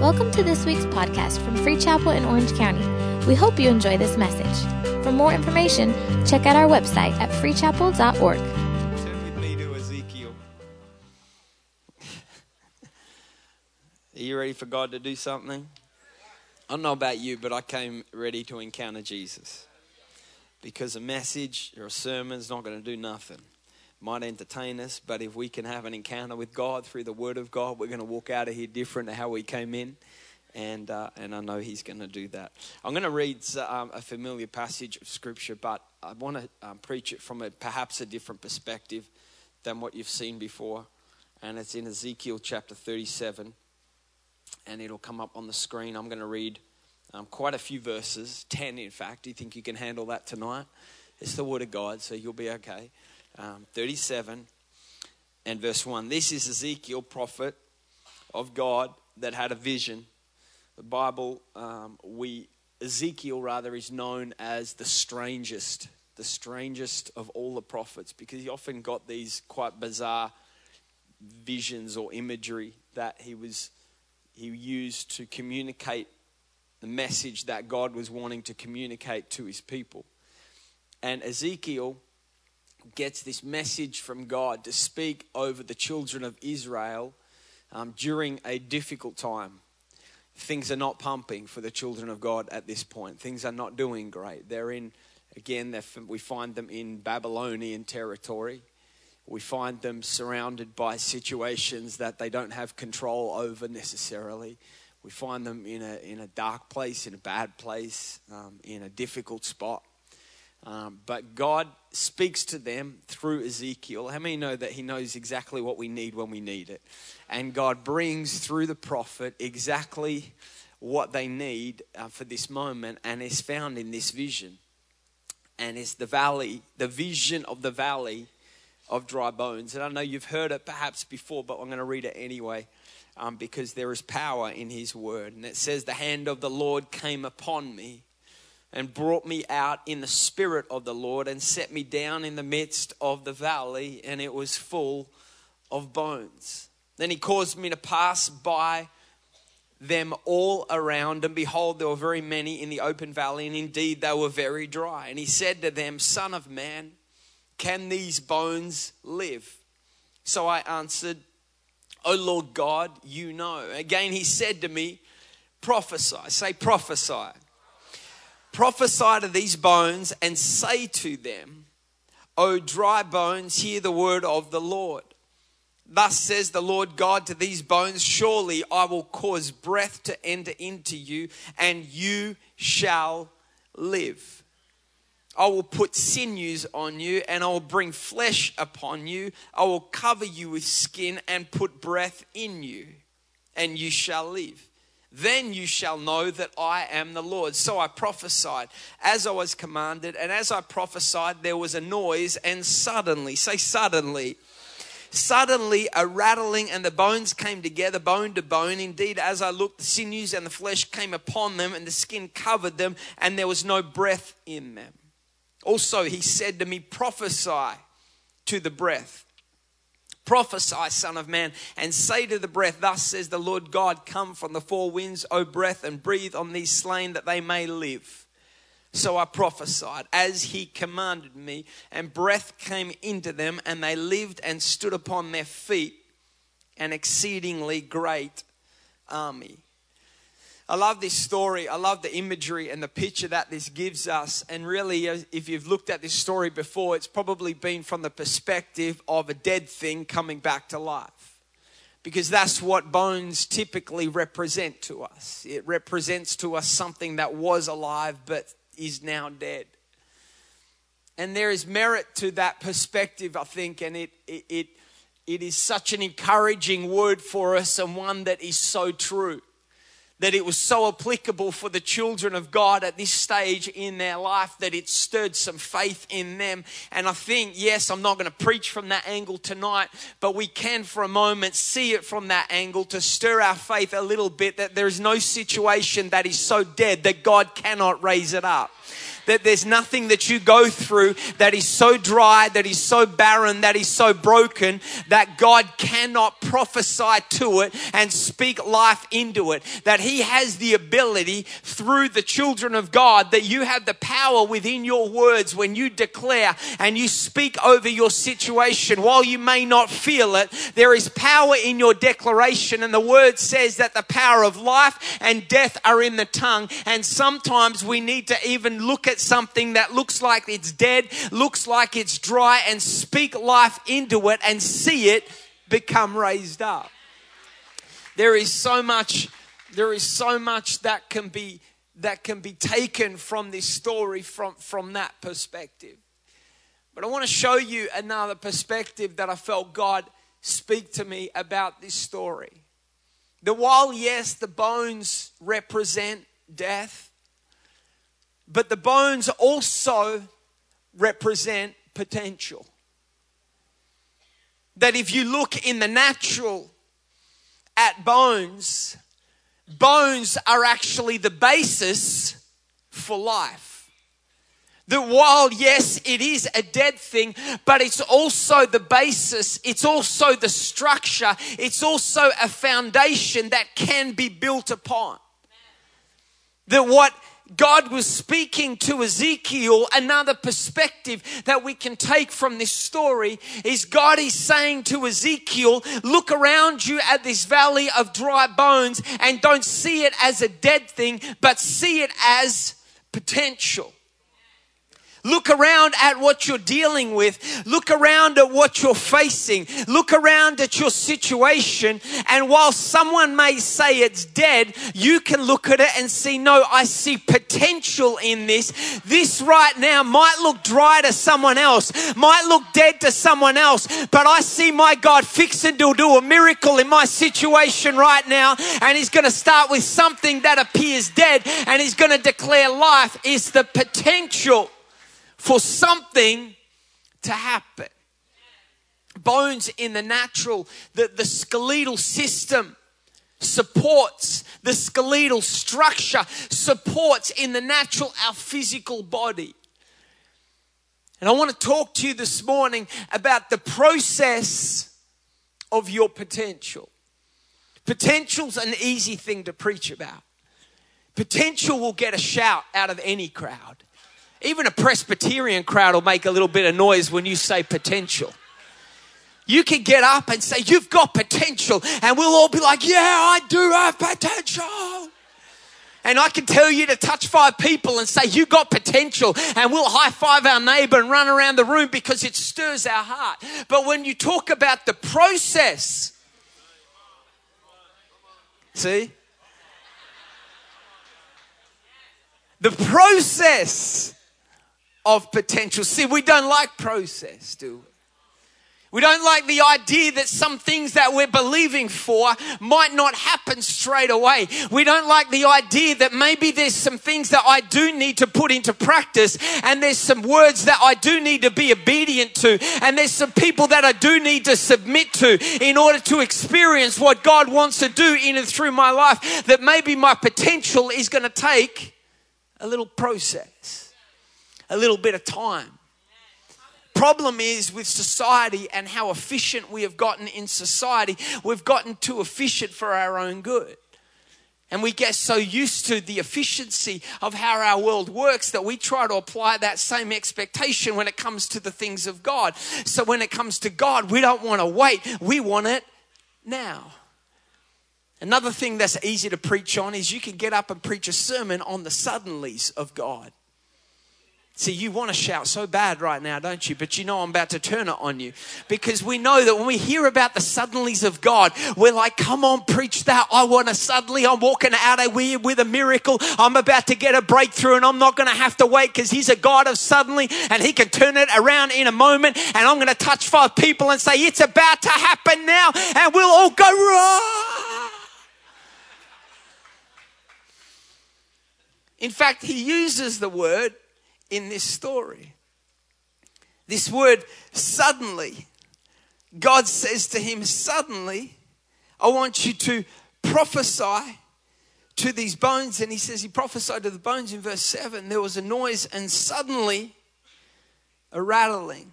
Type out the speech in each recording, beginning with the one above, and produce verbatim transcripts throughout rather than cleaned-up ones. Welcome to this week's podcast from Free Chapel in Orange County. We hope you enjoy this message. For more information, check out our website at free chapel dot org. Turn with me to Ezekiel. Are you ready for God to do something? I don't know about you, but I came ready to encounter Jesus. Because a message or a sermon's not going to do nothing. Might entertain us, but if we can have an encounter with God through the Word of God, we're going to walk out of here different to how we came in, and uh, and I know He's going to do that. I'm going to read um, a familiar passage of Scripture, but I want to um, preach it from a, perhaps a different perspective than what you've seen before, and it's in Ezekiel chapter thirty-seven, and it'll come up on the screen. I'm going to read um, quite a few verses, ten in fact. Do you think you can handle that tonight? It's the Word of God, so you'll be okay. Um, thirty-seven and verse one. This is Ezekiel, prophet of God, that had a vision. The Bible, um, we Ezekiel rather is known as the strangest, the strangest of all the prophets, because he often got these quite bizarre visions or imagery that he was he used to communicate the message that God was wanting to communicate to His people. And Ezekiel gets this message from God to speak over the children of Israel um, during a difficult time. Things are not pumping for the children of God at this point. Things are not doing great. They're in, again, they're, we find them in Babylonian territory. We find them surrounded by situations that they don't have control over necessarily. We find them in a in a dark place, in a bad place, um, in a difficult spot. Um, but God speaks to them through Ezekiel. How many know that He knows exactly what we need when we need it? And God brings through the prophet exactly what they need uh, for this moment, and is found in this vision. And it's the valley, the vision of the valley of dry bones. And I know you've heard it perhaps before, but I'm going to read it anyway um, because there is power in His word. And it says, "The hand of the Lord came upon me, and brought me out in the spirit of the Lord, and set me down in the midst of the valley, and it was full of bones. Then He caused me to pass by them all around, and behold, there were very many in the open valley, and indeed they were very dry. And He said to them, 'Son of man, can these bones live?' So I answered, 'O Lord God, you know.' Again He said to me, 'Prophesy,' say prophesy. Prophesy to these bones and say to them, 'O dry bones, hear the word of the Lord. Thus says the Lord God to these bones, surely I will cause breath to enter into you, and you shall live. I will put sinews on you, and I will bring flesh upon you. I will cover you with skin and put breath in you, and you shall live. Then you shall know that I am the Lord.' So I prophesied as I was commanded, and as I prophesied, there was a noise, and suddenly," say suddenly, "suddenly a rattling, and the bones came together, bone to bone. Indeed, as I looked, the sinews and the flesh came upon them, and the skin covered them, and there was no breath in them. Also He said to me, 'Prophesy to the breath. Prophesy, son of man, and say to the breath, thus says the Lord God, come from the four winds, O breath, and breathe on these slain that they may live.' So I prophesied as He commanded me, and breath came into them, and they lived and stood upon their feet, an exceedingly great army." I love this story. I love the imagery and the picture that this gives us. And really, if you've looked at this story before, it's probably been from the perspective of a dead thing coming back to life, because that's what bones typically represent to us. It represents to us something that was alive but is now dead. And there is merit to that perspective, I think, and it it it, it is such an encouraging word for us, and one that is so true, that it was so applicable for the children of God at this stage in their life that it stirred some faith in them. And I think, yes, I'm not going to preach from that angle tonight, but we can for a moment see it from that angle to stir our faith a little bit, that there is no situation that is so dead that God cannot raise it up. that there's nothing that you go through that is so dry, that is so barren, that is so broken, that God cannot prophesy to it and speak life into it. That He has the ability through the children of God, that you have the power within your words when you declare and you speak over your situation. While you may not feel it, there is power in your declaration, and the word says that the power of life and death are in the tongue. And sometimes we need to even look at something that looks like it's dead, looks like it's dry, and speak life into it and see it become raised up. There is so much, there is so much that can be that can be taken from this story from, from that perspective. But I want to show you another perspective that I felt God speak to me about this story. That while, yes, the bones represent death, but the bones also represent potential. That if you look in the natural at bones, bones are actually the basis for life. That while, yes, it is a dead thing, but it's also the basis, it's also the structure, it's also a foundation that can be built upon. That what God was speaking to Ezekiel, another perspective that we can take from this story is God is saying to Ezekiel, look around you at this valley of dry bones and don't see it as a dead thing, but see it as potential. Look around at what you're dealing with. Look around at what you're facing. Look around at your situation. And while someone may say it's dead, you can look at it and see, no, I see potential in this. This right now might look dry to someone else, might look dead to someone else, but I see my God fixing to do a miracle in my situation right now. And He's going to start with something that appears dead and He's going to declare life. It's the potential for something to happen. Bones in the natural, the, the skeletal system supports, the skeletal structure supports in the natural our physical body. And I want to talk to you this morning about the process of your potential. Potential's an easy thing to preach about. Potential will get a shout out of any crowd. Even a Presbyterian crowd will make a little bit of noise when you say potential. You can get up and say, you've got potential. And we'll all be like, yeah, I do have potential. And I can tell you to touch five people and say, you got potential. And we'll high five our neighbor and run around the room because it stirs our heart. But when you talk about the process, see? The process of potential. See, we don't like process, do we? We don't like the idea that some things that we're believing for might not happen straight away. We don't like the idea that maybe there's some things that I do need to put into practice, and there's some words that I do need to be obedient to, and there's some people that I do need to submit to in order to experience what God wants to do in and through my life, that maybe my potential is going to take a little process, a little bit of time. Problem is with society and how efficient we have gotten in society, we've gotten too efficient for our own good. And we get so used to the efficiency of how our world works that we try to apply that same expectation when it comes to the things of God. So when it comes to God, we don't want to wait. We want it now. Another thing that's easy to preach on is you can get up and preach a sermon on the suddenlies of God. See, you want to shout so bad right now, don't you? But you know I'm about to turn it on you. Because we know that when we hear about the suddenlies of God, we're like, come on, preach that. I want to suddenly, I'm walking out of here with a miracle. I'm about to get a breakthrough and I'm not going to have to wait because He's a God of suddenly and He can turn it around in a moment. And I'm going to touch five people and say, it's about to happen now. And we'll all go, rah! In fact, He uses the word in this story. This word, suddenly. God says to him, suddenly, I want you to prophesy to these bones, and he says he prophesied to the bones in verse seven. There was a noise and suddenly a rattling,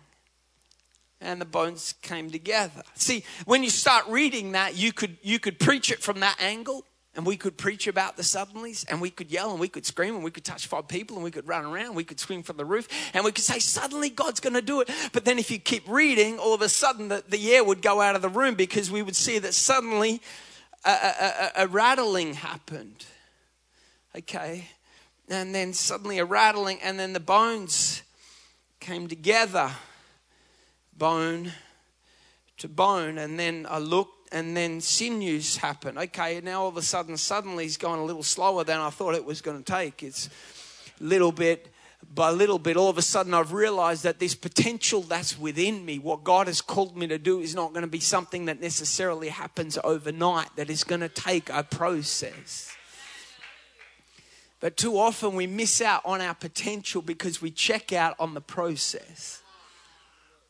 and the bones came together. See, when you start reading that, you could you could preach it from that angle, and we could preach about the suddenlies, and we could yell, and we could scream, and we could touch five people, and we could run around, we could swing from the roof, and we could say, suddenly God's going to do it. But then if you keep reading, all of a sudden the, the air would go out of the room, because we would see that suddenly a, a, a, a rattling happened. Okay. And then suddenly a rattling, and then the bones came together, bone to bone, and then I looked, and then sinews happen. Okay, now all of a sudden, suddenly he's gone a little slower than I thought it was going to take. It's little bit by little bit. All of a sudden, I've realized that this potential that's within me, what God has called me to do, is not going to be something that necessarily happens overnight, that is going to take a process. But too often we miss out on our potential because we check out on the process.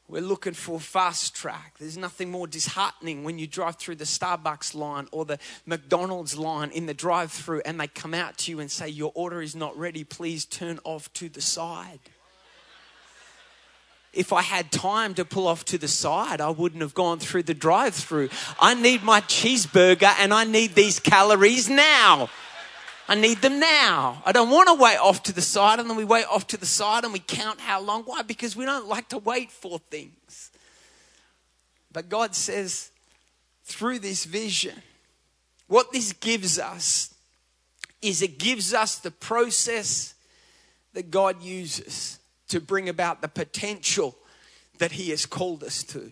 We're looking for fast track. There's nothing more disheartening when you drive through the Starbucks line or the McDonald's line in the drive-through, and they come out to you and say, your order is not ready. Please turn off to the side. If I had time to pull off to the side, I wouldn't have gone through the drive-through. I need my cheeseburger, and I need these calories now. I need them now. I don't want to wait off to the side. And then we wait off to the side and we count how long. Why? Because we don't like to wait for things. But God says, through this vision, what this gives us is it gives us the process that God uses to bring about the potential that He has called us to.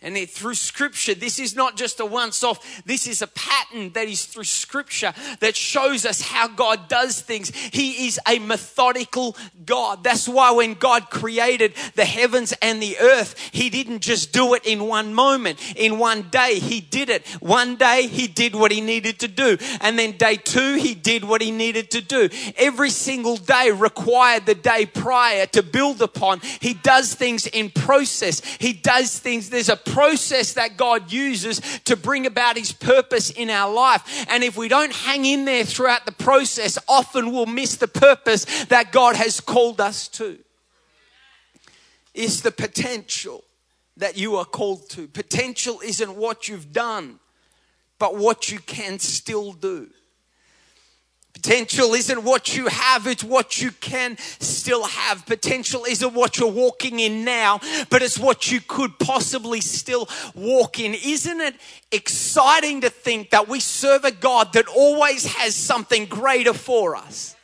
And it, through Scripture, this is not just a once-off. This is a pattern that is through Scripture that shows us how God does things. He is a methodical God. That's why when God created the heavens and the earth, He didn't just do it in one moment. In one day, He did it. One day, He did what He needed to do. And then day two, He did what He needed to do. Every single day required the day prior to build upon. He does things in process. He does things. There's a process that God uses to bring about His purpose in our life. And if we don't hang in there throughout the process, often we'll miss the purpose that God has called us to. It's the potential that you are called to. Potential isn't what you've done, but what you can still do. Potential isn't what you have, it's what you can still have. Potential isn't what you're walking in now, but it's what you could possibly still walk in. Isn't it exciting to think that we serve a God that always has something greater for us?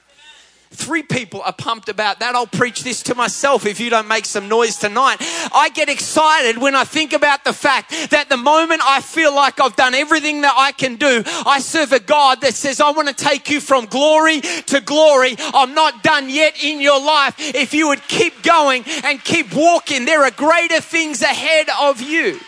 Three people are pumped about that. I'll preach this to myself if you don't make some noise tonight. I get excited when I think about the fact that the moment I feel like I've done everything that I can do, I serve a God that says, I want to take you from glory to glory. I'm not done yet in your life. If you would keep going and keep walking, there are greater things ahead of you.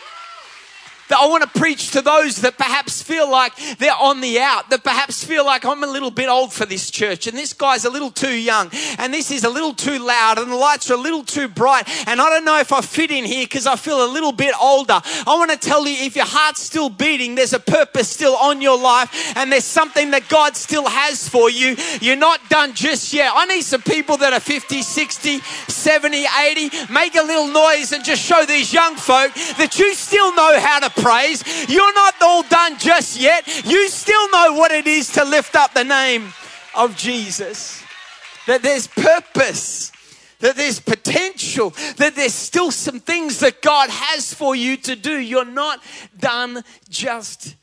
That I want to preach to those that perhaps feel like they're on the out, that perhaps feel like I'm a little bit old for this church, and this guy's a little too young, and this is a little too loud, and the lights are a little too bright, and I don't know if I fit in here because I feel a little bit older. I want to tell you, if your heart's still beating, there's a purpose still on your life, and there's something that God still has for you. You're not done just yet. I need some people that are fifty, sixty, seventy, eighty. Make a little noise and just show these young folk that you still know how to praise. You're not all done just yet. You still know what it is to lift up the name of Jesus. That there's purpose, that there's potential, that there's still some things that God has for you to do. You're not done just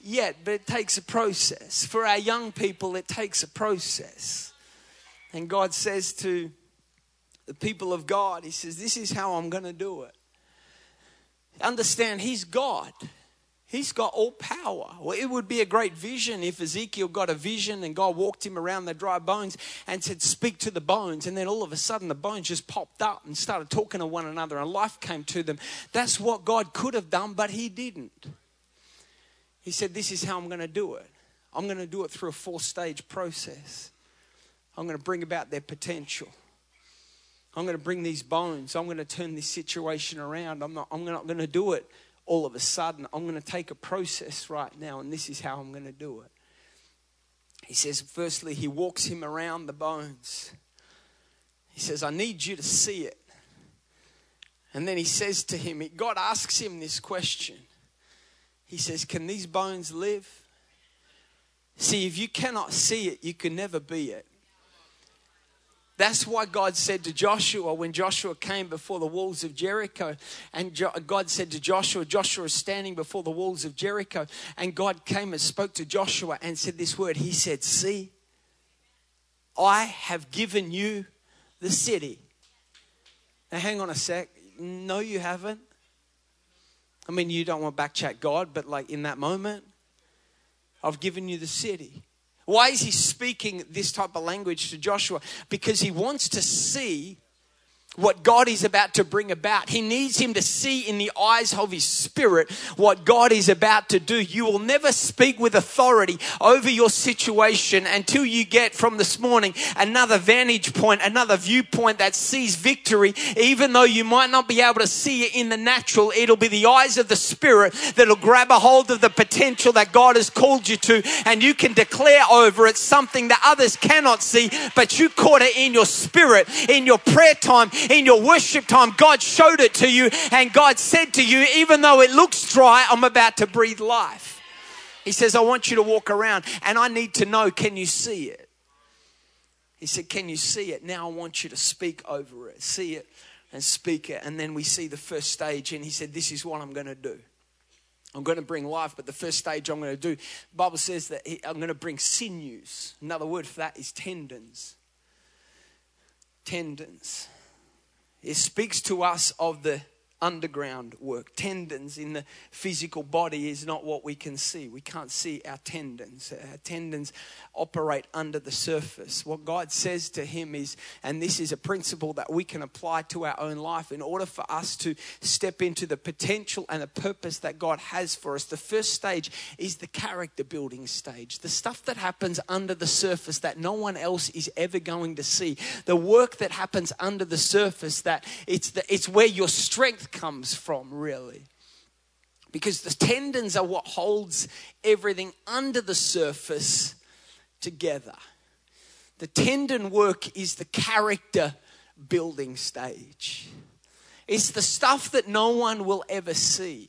yet, but it takes a process. For our young people, it takes a process. And God says to the people of God, He says, this is how I'm going to do it. Understand, He's God. He's got all power. Well, it would be a great vision if Ezekiel got a vision and God walked him around the dry bones and said, speak to the bones. And then all of a sudden the bones just popped up and started talking to one another and life came to them. That's what God could have done, but He didn't. He said, this is how I'm going to do it. I'm going to do it through a four-stage process. I'm going to bring about their potential. I'm going to bring these bones. I'm going to turn this situation around. I'm not, I'm not going to do it all of a sudden. I'm going to take a process right now, and this is how I'm going to do it. He says, firstly, he walks him around the bones. He says, I need you to see it. And then he says to him, God asks him this question. He says, can these bones live? See, if you cannot see it, you can never be it. That's why God said to Joshua, when Joshua came before the walls of Jericho, and Jo- God said to Joshua, Joshua is standing before the walls of Jericho, and God came and spoke to Joshua and said this word. He said, see, I have given you the city. Now, hang on a sec. No, you haven't. I mean, you don't want to backchat God, but like in that moment, I've given you the city. Why is he speaking this type of language to Joshua? Because he wants to see what God is about to bring about. He needs him to see in the eyes of his spirit what God is about to do. You will never speak with authority over your situation until you get from this morning another vantage point, another viewpoint that sees victory. Even though you might not be able to see it in the natural, it'll be the eyes of the spirit that'll grab a hold of the potential that God has called you to, and you can declare over it something that others cannot see, but you caught it in your spirit, in your prayer time, in In your worship time. God showed it to you, and God said to you, even though it looks dry, I'm about to breathe life. He says, I want you to walk around, and I need to know, can you see it? He said, can you see it? Now I want you to speak over it. See it and speak it. And then we see the first stage, and he said, this is what I'm going to do. I'm going to bring life, but the first stage I'm going to do, the Bible says that I'm going to bring sinews. Another word for that is tendons. Tendons. It speaks to us of the underground work. Tendons in the physical body is not what we can see. We can't see our tendons. Our tendons operate under the surface. What God says to him is, and this is a principle that we can apply to our own life in order for us to step into the potential and the purpose that God has for us. The first stage is the character building stage. The stuff that happens under the surface that no one else is ever going to see. The work that happens under the surface, that it's the, it's where your strength comes from, really, because the tendons are what holds everything under the surface together. The tendon work is the character building stage. It's the stuff that no one will ever see.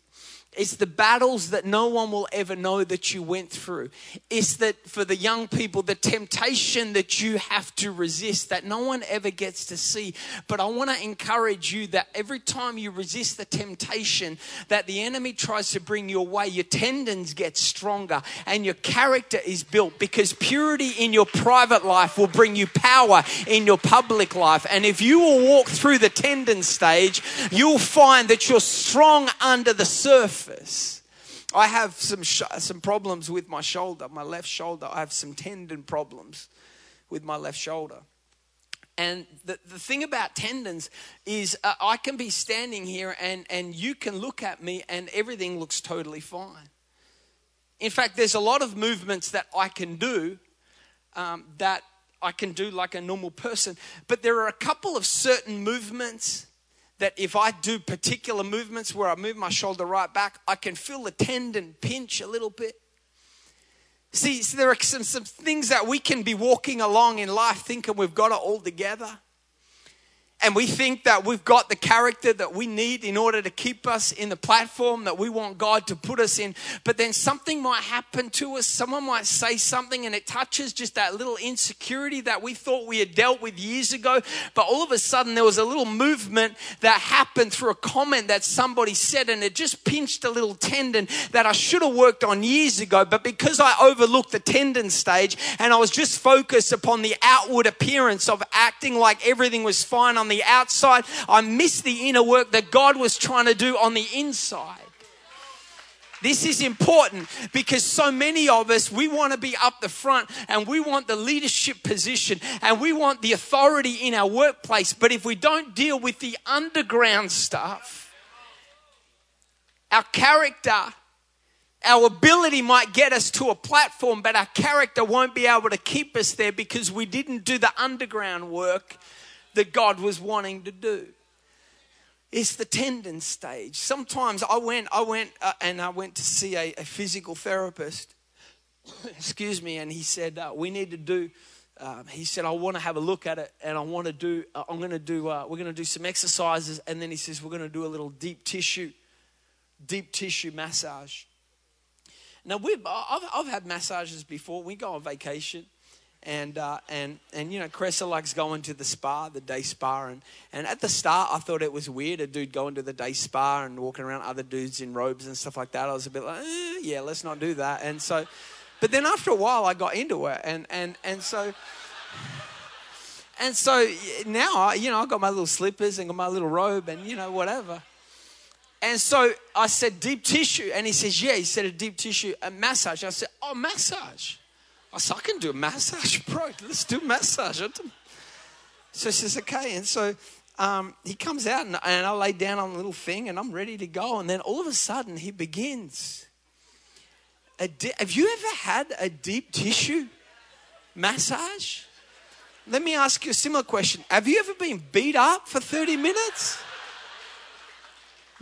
It's the battles that no one will ever know that you went through. It's that, for the young people, the temptation that you have to resist that no one ever gets to see. But I want to encourage you that every time you resist the temptation that the enemy tries to bring your way, your tendons get stronger and your character is built, because purity in your private life will bring you power in your public life. And if you will walk through the tendon stage, you'll find that you're strong under the surface. I have some sh- some problems with my shoulder, my left shoulder. I have some tendon problems with my left shoulder. And the, the thing about tendons is uh, I can be standing here and, and you can look at me and everything looks totally fine. In fact, there's a lot of movements that I can do um, that I can do like a normal person. But there are a couple of certain movements that if I do particular movements where I move my shoulder right back, I can feel the tendon pinch a little bit. See, so there are some, some things that we can be walking along in life thinking we've got it all together. And we think that we've got the character that we need in order to keep us in the platform that we want God to put us in. But then something might happen to us. Someone might say something and it touches just that little insecurity that we thought we had dealt with years ago. But all of a sudden there was a little movement that happened through a comment that somebody said, and it just pinched a little tendon that I should have worked on years ago. But because I overlooked the tendon stage and I was just focused upon the outward appearance of acting like everything was fine on the outside, I missed the inner work that God was trying to do on the inside. This is important, because so many of us, we want to be up the front and we want the leadership position and we want the authority in our workplace. But if we don't deal with the underground stuff, our character, our ability might get us to a platform, but our character won't be able to keep us there, because we didn't do the underground work that God was wanting to do. It's the tendon stage. Sometimes I went, I went, uh, and I went to see a, a physical therapist, excuse me, and he said, uh, we need to do, uh, he said, I want to have a look at it, and I want to do, uh, I'm going to do, uh, we're going to do some exercises, and then he says, we're going to do a little deep tissue, deep tissue massage. Now, we've, I've, I've had massages before. We go on vacation. And, uh, and, and you know, Cressa likes going to the spa, the day spa. And, and at the start, I thought it was weird, a dude going to the day spa and walking around other dudes in robes and stuff like that. I was a bit like, eh, yeah, let's not do that. And so, but then after a while, I got into it. And, and, and so, and so now, you know, I've got my little slippers and got my little robe and, you know, whatever. And so I said, deep tissue. And he says, yeah, he said a deep tissue, a massage. I said, oh, massage. I said, I can do a massage, bro. Let's do a massage. So she says, okay. And so um, he comes out and, and I lay down on the little thing and I'm ready to go. And then all of a sudden he begins. A di- Have you ever had a deep tissue massage? Let me ask you a similar question. Have you ever been beat up for thirty minutes?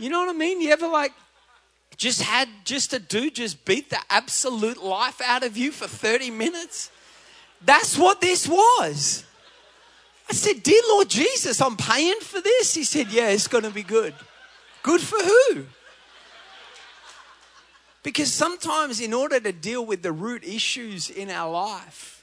You know what I mean? You ever like... Just had, just a dude just beat the absolute life out of you for thirty minutes. That's what this was. I said, dear Lord Jesus, I'm paying for this. He said, yeah, it's going to be good. Good for who? Because sometimes in order to deal with the root issues in our life,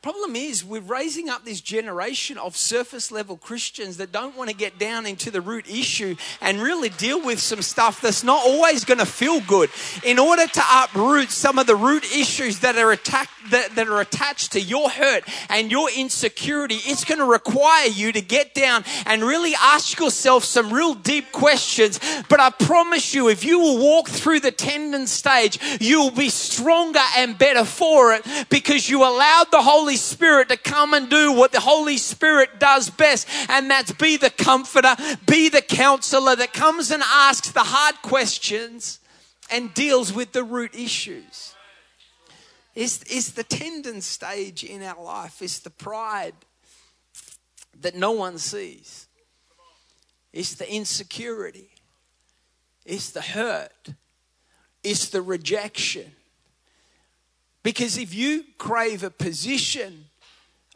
problem is we're raising up this generation of surface level Christians that don't want to get down into the root issue and really deal with some stuff that's not always going to feel good. In order to uproot some of the root issues that are attacked, that, that are attached to your hurt and your insecurity, it's going to require you to get down and really ask yourself some real deep questions. But I promise you, if you will walk through the tendon stage, you'll be stronger and better for it because you allowed the Holy Spirit to come and do what the Holy Spirit does best, and that's be the comforter, be the counselor that comes and asks the hard questions and deals with the root issues. It's, it's the tendon stage in our life. It's the pride that no one sees. It's the insecurity. It's the hurt. It's the rejection. Because if you crave a position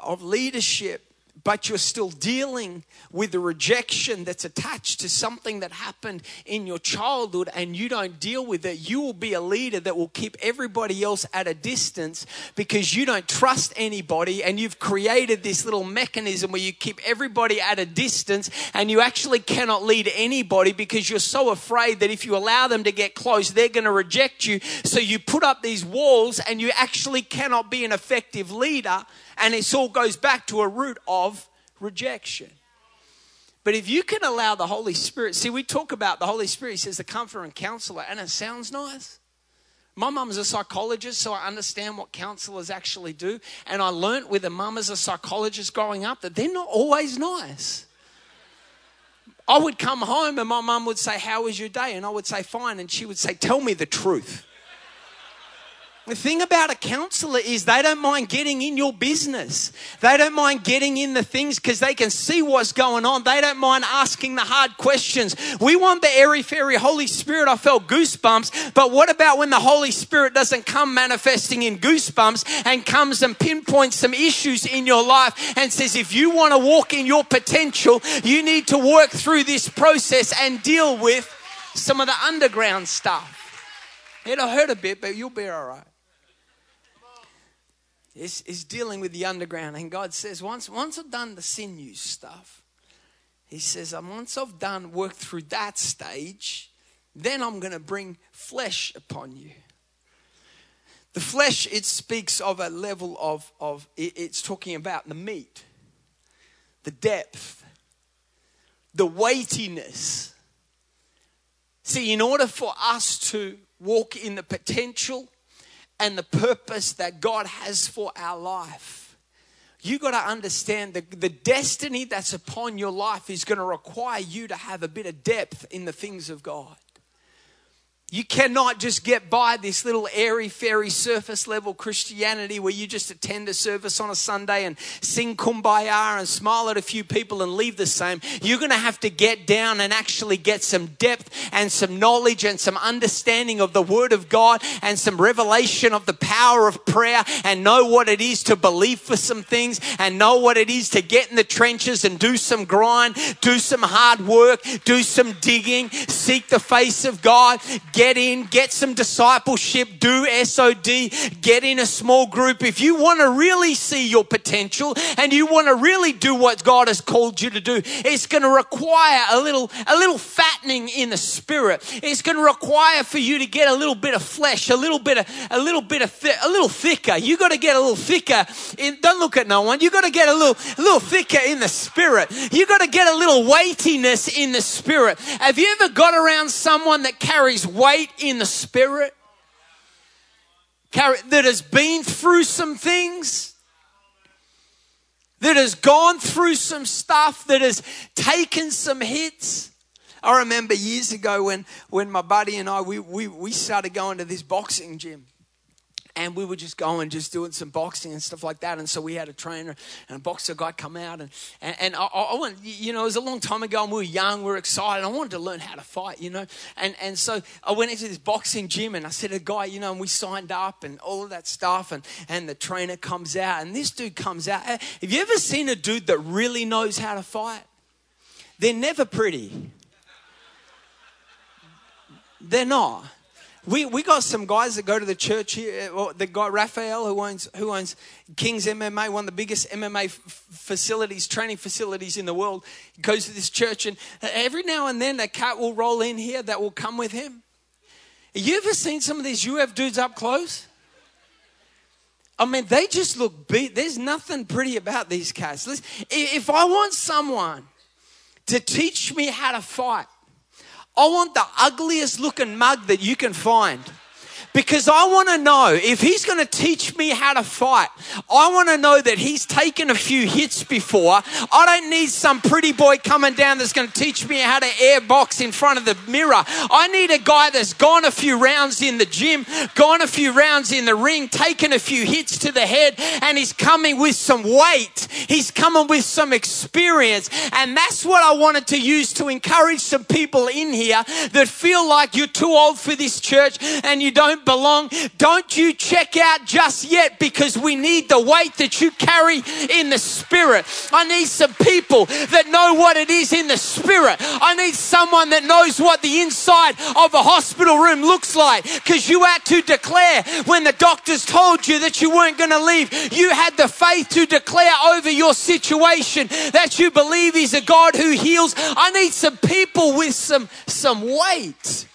of leadership, but you're still dealing with the rejection that's attached to something that happened in your childhood and you don't deal with it, you will be a leader that will keep everybody else at a distance because you don't trust anybody and you've created this little mechanism where you keep everybody at a distance and you actually cannot lead anybody because you're so afraid that if you allow them to get close, they're going to reject you. So you put up these walls and you actually cannot be an effective leader. And it all goes back to a root of rejection. But if you can allow the Holy Spirit, see, we talk about the Holy Spirit. He says the comforter and counselor, and it sounds nice. My mum's a psychologist, so I understand what counselors actually do. And I learned with a mum as a psychologist growing up that they're not always nice. I would come home and my mum would say, how was your day? And I would say, fine. And she would say, tell me the truth. The thing about a counselor is they don't mind getting in your business. They don't mind getting in the things because they can see what's going on. They don't mind asking the hard questions. We want the airy-fairy Holy Spirit. I felt goosebumps. But what about when the Holy Spirit doesn't come manifesting in goosebumps and comes and pinpoints some issues in your life and says, if you want to walk in your potential, you need to work through this process and deal with some of the underground stuff. It'll hurt a bit, but you'll be all right. It's, it's dealing with the underground. And God says, once once I've done the sinew stuff, he says, and once I've done work through that stage, then I'm going to bring flesh upon you. The flesh, it speaks of a level of, of it, it's talking about the meat, the depth, the weightiness. See, in order for us to walk in the potential and the purpose that God has for our life, you got to understand that the destiny that's upon your life is going to require you to have a bit of depth in the things of God. You cannot just get by this little airy-fairy surface-level Christianity where you just attend a service on a Sunday and sing Kumbaya and smile at a few people and leave the same. You're going to have to get down and actually get some depth and some knowledge and some understanding of the Word of God and some revelation of the power of prayer and know what it is to believe for some things and know what it is to get in the trenches and do some grind, do some hard work, do some digging, seek the face of God, get Get in, get some discipleship, do S O D, get in a small group. If you want to really see your potential and you want to really do what God has called you to do, it's going to require a little, a little fattening in the spirit. It's going to require for you to get a little bit of flesh, a little bit of, a little bit of, thi- a little thicker. You got to get a little thicker. In, don't look at no one. You got to get a little, a little thicker in the spirit. You got to get a little weightiness in the spirit. Have you ever got around someone that carries weight? Weight in the spirit, that has been through some things, that has gone through some stuff, that has taken some hits. I remember years ago when, when my buddy and I, we, we, we started going to this boxing gym. And we were just going, just doing some boxing and stuff like that. And so we had a trainer and a boxer guy come out. And, and, and I, I went, you know, it was a long time ago and we were young, we were excited. I wanted to learn how to fight, you know. And, and so I went into this boxing gym and I said to a guy, you know, and we signed up and all of that stuff. And, and the trainer comes out and this dude comes out. Have you ever seen a dude that really knows how to fight? They're never pretty. They're not. We we got some guys that go to the church here. The guy Raphael who owns who owns King's M M A, one of the biggest M M A f- facilities, training facilities in the world, goes to this church, and every now and then a cat will roll in here that will come with him. Have you ever seen some of these U F dudes up close? I mean, they just look beat. There's nothing pretty about these cats. Listen, if I want someone to teach me how to fight, I want the ugliest looking mug that you can find, because I want to know if he's going to teach me how to fight. I want to know that he's taken a few hits before. I don't need some pretty boy coming down that's going to teach me how to airbox in front of the mirror. I need a guy that's gone a few rounds in the gym, gone a few rounds in the ring, taken a few hits to the head, and he's coming with some weight. He's coming with some experience. And that's what I wanted to use to encourage some people in here that feel like you're too old for this church and you don't belong. Don't you check out just yet, because we need the weight that you carry in the spirit. I need some people that know what it is in the spirit. I need someone that knows what the inside of a hospital room looks like, because you had to declare when the doctors told you that you weren't going to leave. You had the faith to declare over your situation that you believe he's a God who heals. I need some people with some, some weight.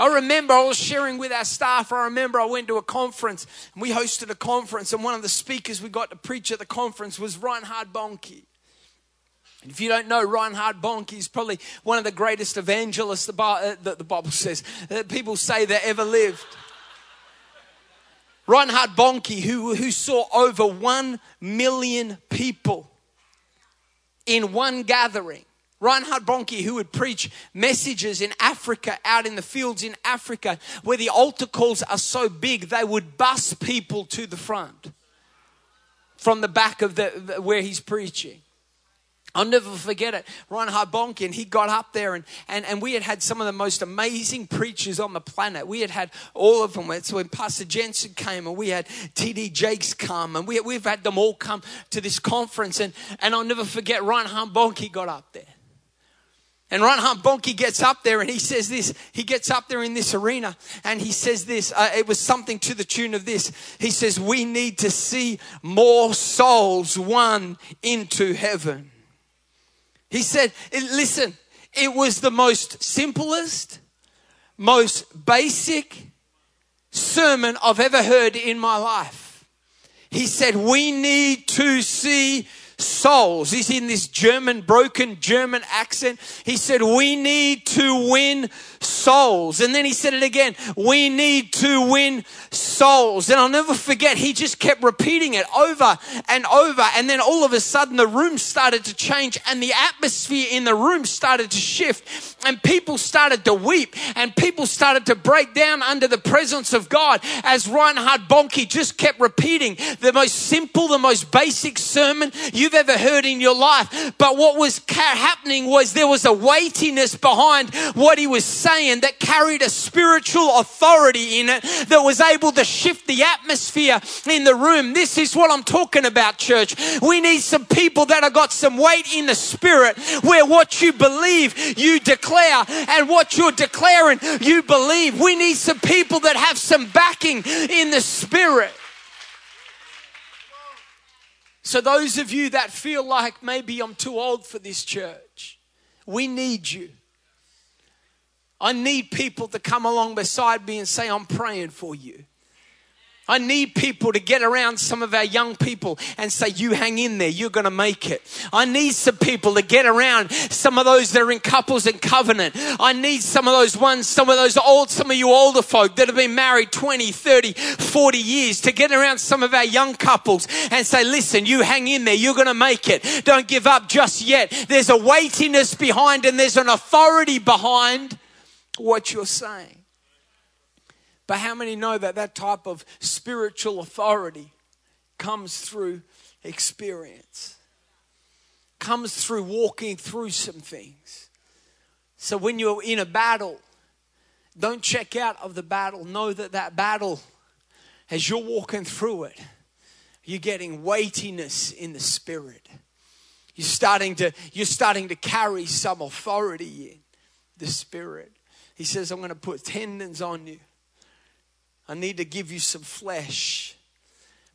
I remember I was sharing with our staff. I remember I went to a conference and we hosted a conference, and one of the speakers we got to preach at the conference was Reinhard Bonnke. And if you don't know Reinhard Bonnke, he's probably one of the greatest evangelists the Bible says, that people say that ever lived. Reinhard Bonnke, who, who saw over one million people in one gathering. Reinhard Bonnke, who would preach messages in Africa, out in the fields in Africa, where the altar calls are so big, they would bus people to the front from the back of the where he's preaching. I'll never forget it. Reinhard Bonnke, and he got up there, and, and, and we had had some of the most amazing preachers on the planet. We had had all of them. That's when Pastor Jensen came, and we had T D Jakes come, and we, we've had them all come to this conference. And, and I'll never forget, Reinhard Bonnke got up there. And Reinhard Bonnke gets up there and he says this. He gets up there in this arena and he says this. Uh, it was something to the tune of this. He says, we need to see more souls won into heaven. He said, listen, it was the most simplest, most basic sermon I've ever heard in my life. He said, we need to see souls. He's in this German, broken German accent. He said, we need to win souls. And then he said it again, we need to win souls. And I'll never forget, he just kept repeating it over and over. And then all of a sudden the room started to change and the atmosphere in the room started to shift and people started to weep and people started to break down under the presence of God as Reinhard Bonnke just kept repeating the most simple, the most basic sermon you've ever heard in your life. But what was happening was there was a weightiness behind what he was saying that carried a spiritual authority in it that was able to shift the atmosphere in the room. This is what I'm talking about, church. We need some people that have got some weight in the spirit, where what you believe, you declare, and what you're declaring, you believe. We need some people that have some backing in the spirit. So those of you that feel like maybe I'm too old for this church, we need you. I need people to come along beside me and say, I'm praying for you. I need people to get around some of our young people and say, you hang in there, you're going to make it. I need some people to get around some of those that are in couples and covenant. I need some of those ones, some of those old, some of you older folk that have been married twenty, thirty, forty years to get around some of our young couples and say, listen, you hang in there, you're going to make it. Don't give up just yet. There's a weightiness behind and there's an authority behind what you're saying. But how many know that that type of spiritual authority comes through experience, comes through walking through some things? So when you're in a battle, don't check out of the battle. Know that that battle, as you're walking through it, you're getting weightiness in the spirit. You're starting to, you're starting to carry some authority in the spirit. He says, I'm going to put tendons on you. I need to give you some flesh,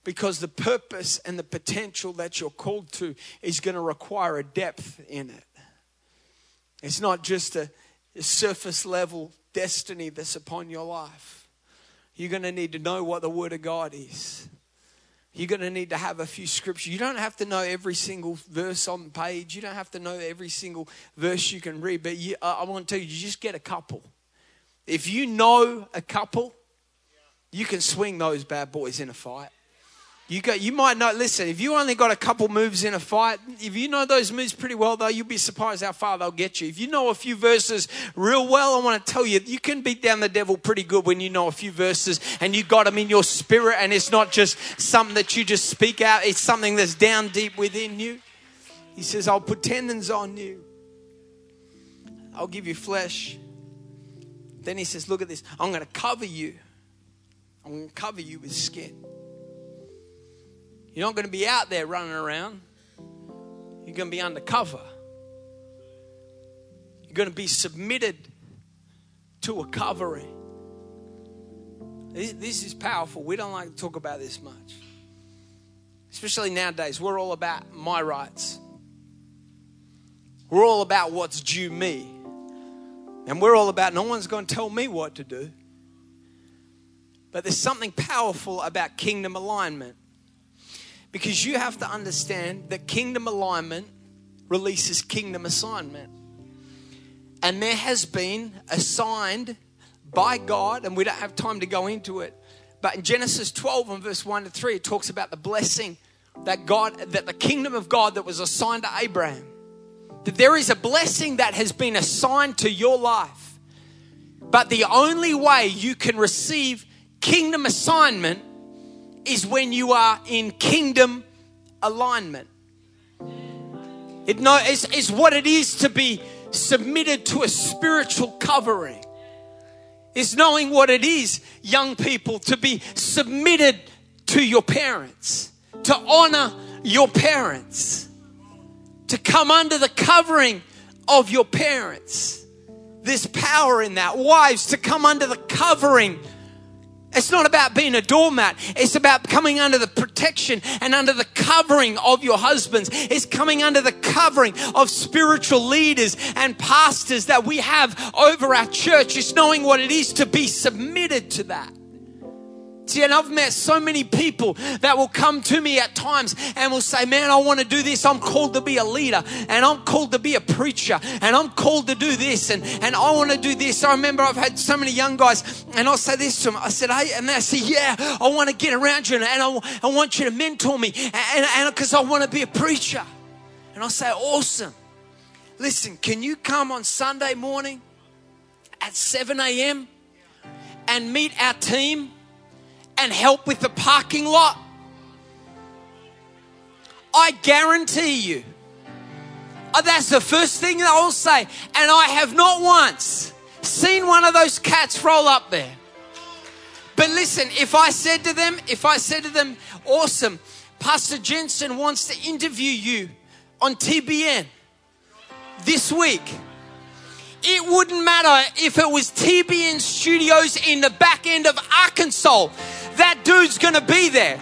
because the purpose and the potential that you're called to is going to require a depth in it. It's not just a, a surface level destiny that's upon your life. You're going to need to know what the Word of God is. You're going to need to have a few scriptures. You don't have to know every single verse on the page. You don't have to know every single verse you can read. But you, I want to tell you, you just get a couple. If you know a couple, you can swing those bad boys in a fight. You go, you might not, listen, if you only got a couple moves in a fight, if you know those moves pretty well, though, you'll be surprised how far they'll get you. If you know a few verses real well, I want to tell you, you can beat down the devil pretty good when you know a few verses and you got them in your spirit, and it's not just something that you just speak out. It's something that's down deep within you. He says, I'll put tendons on you. I'll give you flesh. Then he says, look at this. I'm going to cover you. I'm going to cover you with skin. You're not going to be out there running around. You're going to be undercover. You're going to be submitted to a covering. This, this is powerful. We don't like to talk about this much. Especially nowadays, we're all about my rights. We're all about what's due me. And we're all about no one's going to tell me what to do. But there's something powerful about kingdom alignment, because you have to understand that kingdom alignment releases kingdom assignment. And there has been assigned by God, and we don't have time to go into it, but in Genesis twelve and verse one to three, it talks about the blessing that God, that the kingdom of God that was assigned to Abraham, that there is a blessing that has been assigned to your life. But the only way you can receive kingdom assignment is when you are in kingdom alignment. It no, it's, it's what it is to be submitted to a spiritual covering. It's knowing what it is, young people, to be submitted to your parents, to honor your parents, to come under the covering of your parents. There's power in that. Wives, to come under the covering. It's not about being a doormat. It's about coming under the protection and under the covering of your husbands. It's coming under the covering of spiritual leaders and pastors that we have over our church. It's knowing what it is to be submitted to that. opportunity. And I've met so many people that will come to me at times and will say, man, I want to do this. I'm called to be a leader, and I'm called to be a preacher, and I'm called to do this, and, and I want to do this. I remember I've had so many young guys, and I'll say this to them. I said, hey, and they say, yeah, I want to get around you, and I, I want you to mentor me, and because I want to be a preacher. And I'll say, awesome. Listen, can you come on Sunday morning at seven a m and meet our team and help with the parking lot? I guarantee you, that's the first thing that I'll say. And I have not once seen one of those cats roll up there. But listen, if I said to them, if I said to them, awesome, Pastor Jensen wants to interview you on T B N this week, it wouldn't matter if it was T B N Studios in the back end of Arkansas. That dude's going to be there,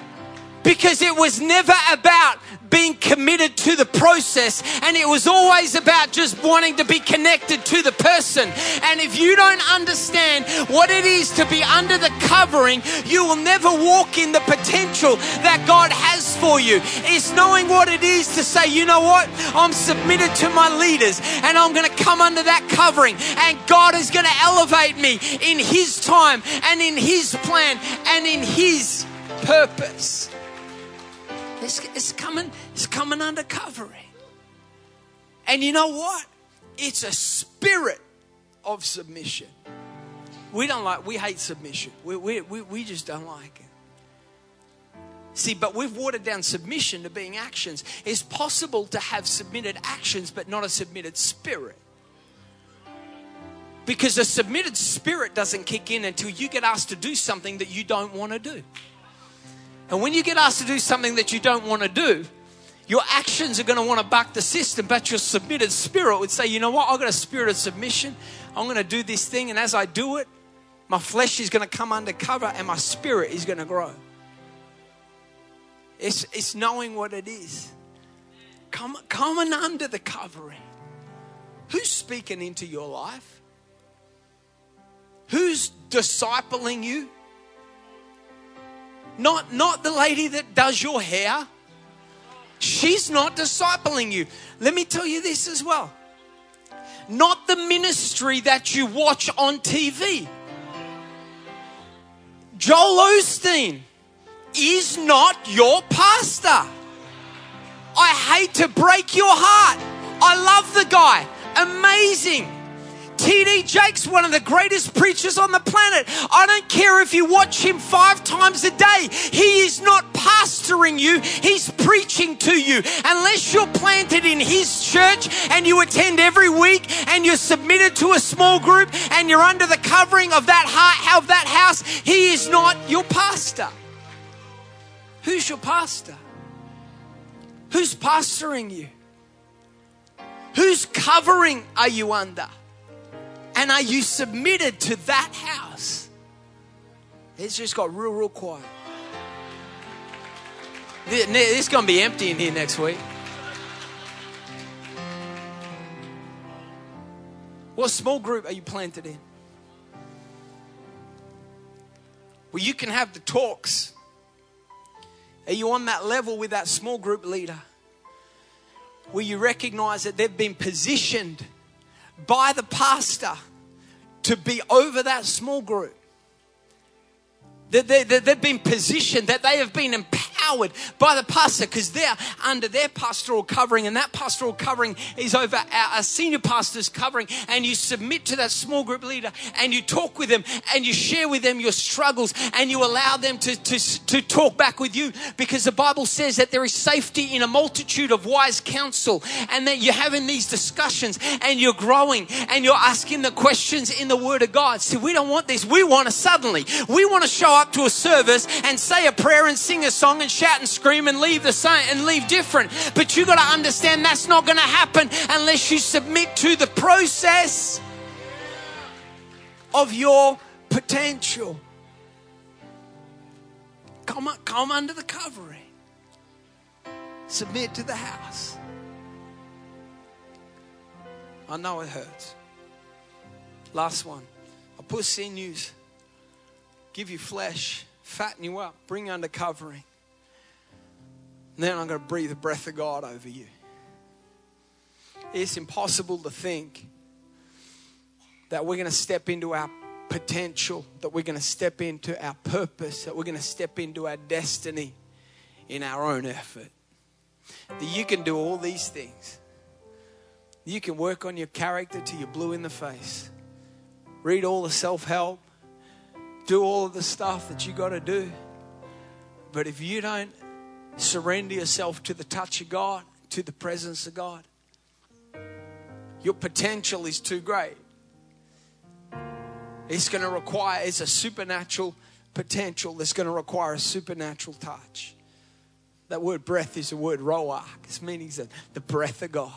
because it was never about being committed to the process, and it was always about just wanting to be connected to the person. And if you don't understand what it is to be under the covering, you will never walk in the potential that God has for you. It's knowing what it is to say, you know what, I'm submitted to my leaders, and I'm going to come under that covering, and God is going to elevate me in His time and in His plan and in His purpose. It's, it's coming, it's coming under covering. And you know what? It's a spirit of submission. We don't like, we hate submission. We, we, we, we just don't like it. See, but we've watered down submission to being actions. It's possible to have submitted actions, but not a submitted spirit. Because a submitted spirit doesn't kick in until you get asked to do something that you don't want to do. And when you get asked to do something that you don't want to do, your actions are going to want to buck the system, but your submitted spirit would say, you know what, I've got a spirit of submission. I'm going to do this thing, and as I do it, my flesh is going to come under cover, and my spirit is going to grow. It's, it's knowing what it is. Come, come and under the covering. Who's speaking into your life? Who's discipling you? Not, not the lady that does your hair. She's not discipling you. Let me tell you this as well. Not the ministry that you watch on T V. Joel Osteen is not your pastor. I hate to break your heart. I love the guy. Amazing. T D Jakes, one of the greatest preachers on the planet. I don't care if you watch him five times a day. He is not pastoring you. He's preaching to you. Unless you're planted in his church and you attend every week and you're submitted to a small group and you're under the covering of that heart, of that house, he is not your pastor. Who's your pastor? Who's pastoring you? Whose covering are you under? And are you submitted to that house? It's just got real, real quiet. It's going to be empty in here next week. What small group are you planted in? Well, you can have the talks. Are you on that level with that small group leader? Will you recognize that they've been positioned by the pastor to be over that small group? That they, they, they've been positioned, that they have been empowered by the pastor, because they're under their pastoral covering, and that pastoral covering is over our, our senior pastor's covering, and you submit to that small group leader, and you talk with them, and you share with them your struggles, and you allow them to, to, to talk back with you, because the Bible says that there is safety in a multitude of wise counsel, and that you're having these discussions, and you're growing, and you're asking the questions in the Word of God. See, we don't want this. We want to suddenly, we want to show up up to a service and say a prayer and sing a song and shout and scream and leave the same and leave different. But you got to understand that's not going to happen unless you submit to the process of your potential. Come, come under the covering. Submit to the house. I know it hurts. Last one. I put sinews. Give you flesh fatten you up, bring you under covering. And then I'm going to breathe the breath of God over you. It's impossible to think that we're going to step into our potential, that we're going to step into our purpose, that we're going to step into our destiny in our own effort. That you can do all these things. You can work on your character till you're blue in the face. Read all the self-help. Do all of the stuff that you got to do. But if you don't surrender yourself to the touch of God, to the presence of God, your potential is too great. It's going to require, it's a supernatural potential that's going to require a supernatural touch. That word breath is the word roach. It means the breath of God.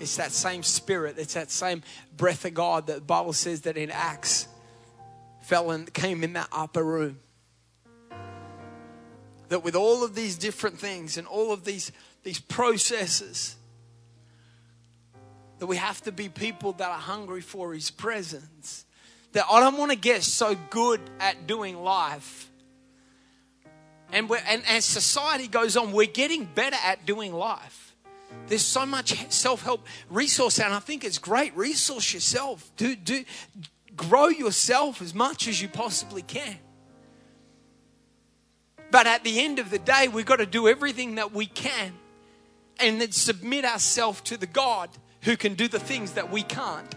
It's that same spirit. It's that same breath of God that the Bible says that in Acts fell and came in that upper room. That with all of these different things and all of these, these processes, that we have to be people that are hungry for His presence. That I don't want to get so good at doing life. And, we're, and as society goes on, we're getting better at doing life. There's so much self-help resource, and I think it's great. Resource yourself. Do, do, grow yourself as much as you possibly can. But at the end of the day, we've got to do everything that we can and then submit ourselves to the God who can do the things that we can't.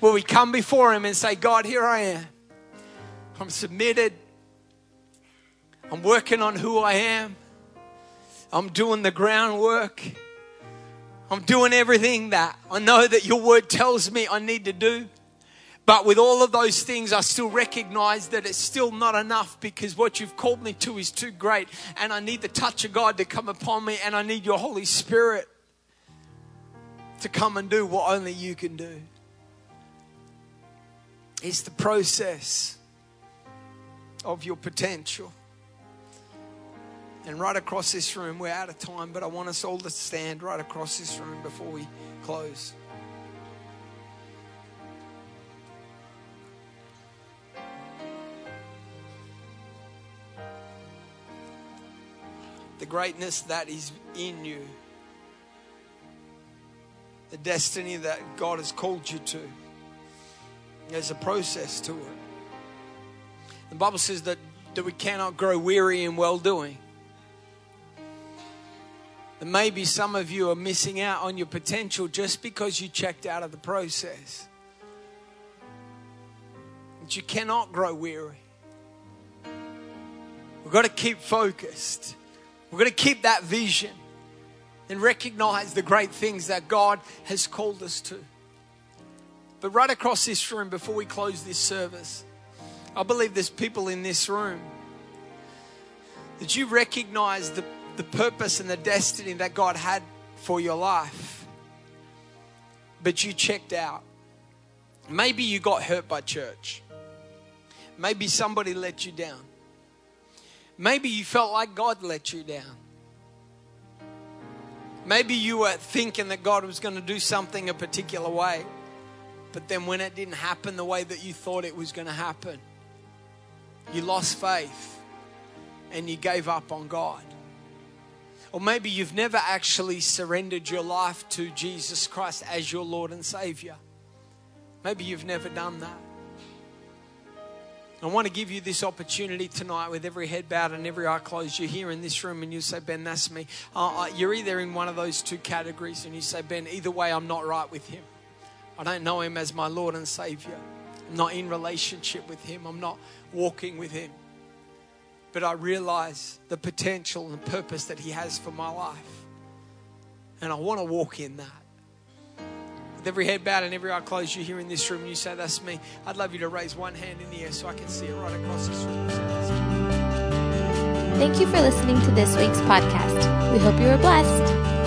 Where we come before Him and say, God, here I am. I'm submitted. I'm working on who I am. I'm doing the groundwork. I'm doing everything that I know that your word tells me I need to do. But with all of those things, I still recognize that it's still not enough because what you've called me to is too great. And I need the touch of God to come upon me, and I need your Holy Spirit to come and do what only you can do. It's the process of your potential. And right across this room, we're out of time, but I want us all to stand right across this room before we close. The greatness that is in you, the destiny that God has called you to, there's a process to it. The Bible says that, that we cannot grow weary in well-doing. And maybe some of you are missing out on your potential just because you checked out of the process. But you cannot grow weary. We've got to keep focused. We've got to keep that vision and recognize the great things that God has called us to. But right across this room, before we close this service, I believe there's people in this room that you recognize the the purpose and the destiny that God had for your life, but you checked out. Maybe you got hurt by church. Maybe somebody let you down. Maybe you felt like God let you down. Maybe you were thinking that God was going to do something a particular way, but then when it didn't happen the way that you thought it was going to happen, you lost faith and you gave up on God. Or maybe you've never actually surrendered your life to Jesus Christ as your Lord and Savior. Maybe you've never done that. I want to give you this opportunity tonight with every head bowed and every eye closed. You're here in this room and you say, Ben, that's me. Uh, you're either in one of those two categories and you say, Ben, either way, I'm not right with Him. I don't know Him as my Lord and Savior. I'm not in relationship with Him. I'm not walking with Him. But I realize the potential and the purpose that He has for my life. And I want to walk in that. With every head bowed and every eye closed, you're here in this room and you say, that's me. I'd love you to raise one hand in the air so I can see it right across this room. Thank you for listening to this week's podcast. We hope you were blessed.